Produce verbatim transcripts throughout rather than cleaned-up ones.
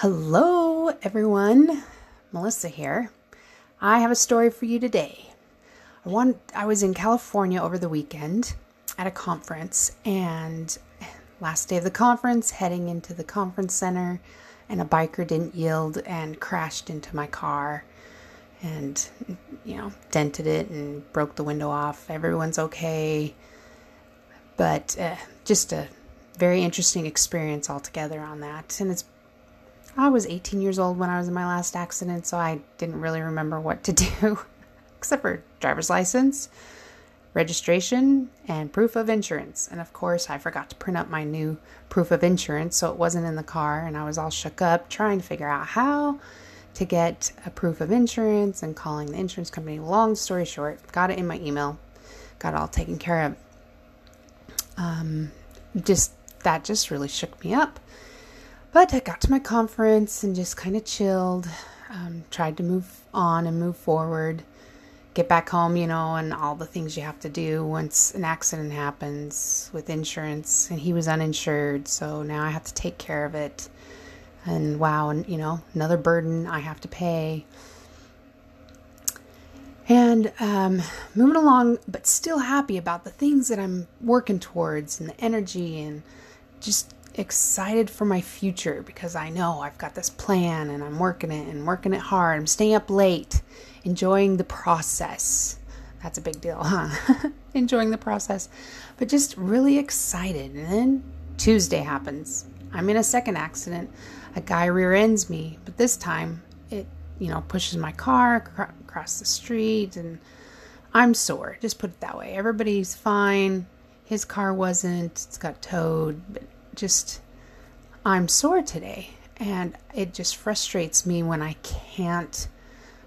Hello everyone, Melissa here. I have a story for you today. I want, I was in California over the weekend at a conference, and last day of the conference, heading into the conference center, and a biker didn't yield and crashed into my car and, you know, dented it and broke the window off. Everyone's okay, but uh, just a very interesting experience altogether on that. And it's I was eighteen years old when I was in my last accident, so I didn't really remember what to do, except for driver's license, registration, and proof of insurance. And of course, I forgot to print up my new proof of insurance, so it wasn't in the car, and I was all shook up trying to figure out how to get a proof of insurance and calling the insurance company. Long story short, got it in my email, got it all taken care of. Um, just that just really shook me up. But I got to my conference and just kind of chilled, um, tried to move on and move forward, get back home, you know, and all the things you have to do once an accident happens with insurance. And he was uninsured, so now I have to take care of it. And wow, and you know, another burden I have to pay. And um, moving along, but still happy about the things that I'm working towards and the energy and just excited for my future, because I know I've got this plan and I'm working it and working it hard. I'm staying up late, enjoying the process. That's a big deal, huh? Enjoying the process, but just really excited. And then Tuesday happens. I'm in a second accident. A guy rear ends me, but this time it, you know, pushes my car cr- across the street, and I'm sore. Just put it that way. Everybody's fine. His car wasn't. It's got towed, but just I'm sore today, and it just frustrates me when I can't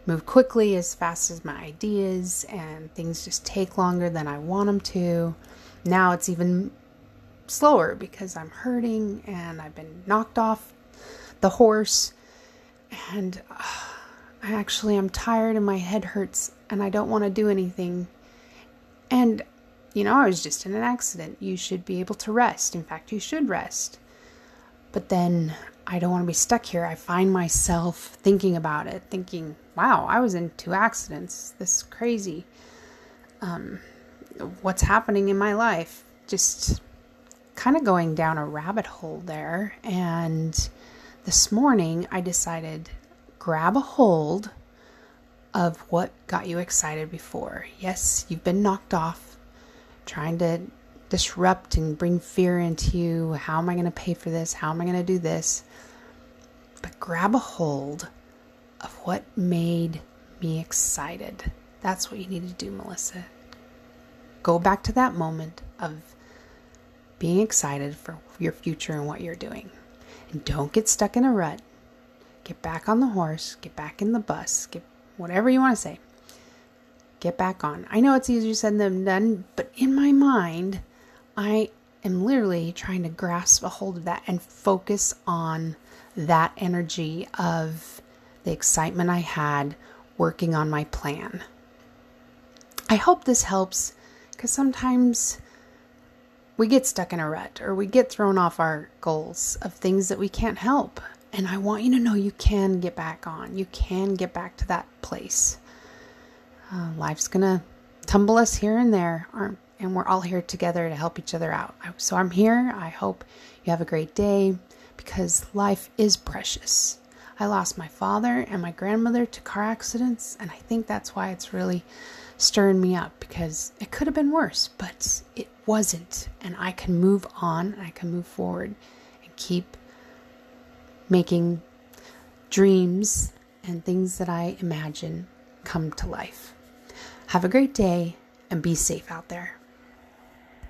move quickly as fast as my ideas, and things just take longer than I want them to. Now it's even slower because I'm hurting and I've been knocked off the horse, and uh, I actually am tired and my head hurts and I don't want to do anything. And you know, I was just in an accident. You should be able to rest. In fact, you should rest. But then I don't want to be stuck here. I find myself thinking about it, thinking, wow, I was in two accidents. This is crazy. Um, what's happening in my life? Just kind of going down a rabbit hole there. And this morning I decided, grab a hold of what got you excited before. Yes, you've been knocked off, trying to disrupt and bring fear into you. How am I going to pay for this? How am I going to do this? But grab a hold of what made me excited. That's what you need to do, Melissa. Go back to that moment of being excited for your future and what you're doing. And don't get stuck in a rut. Get back on the horse. Get back in the bus. Get whatever you want to say. Get back on. I know it's easier said than done, but in my mind, I am literally trying to grasp a hold of that and focus on that energy of the excitement I had working on my plan. I hope this helps, because sometimes we get stuck in a rut or we get thrown off our goals of things that we can't help. And I want you to know you can get back on. You can get back to that place. Uh, life's going to tumble us here and there, and we're all here together to help each other out. So I'm here. I hope you have a great day, because life is precious. I lost my father and my grandmother to car accidents, and I think that's why it's really stirring me up, because it could have been worse, but it wasn't. And I can move on, and I can move forward and keep making dreams and things that I imagine come to life. Have a great day and be safe out there.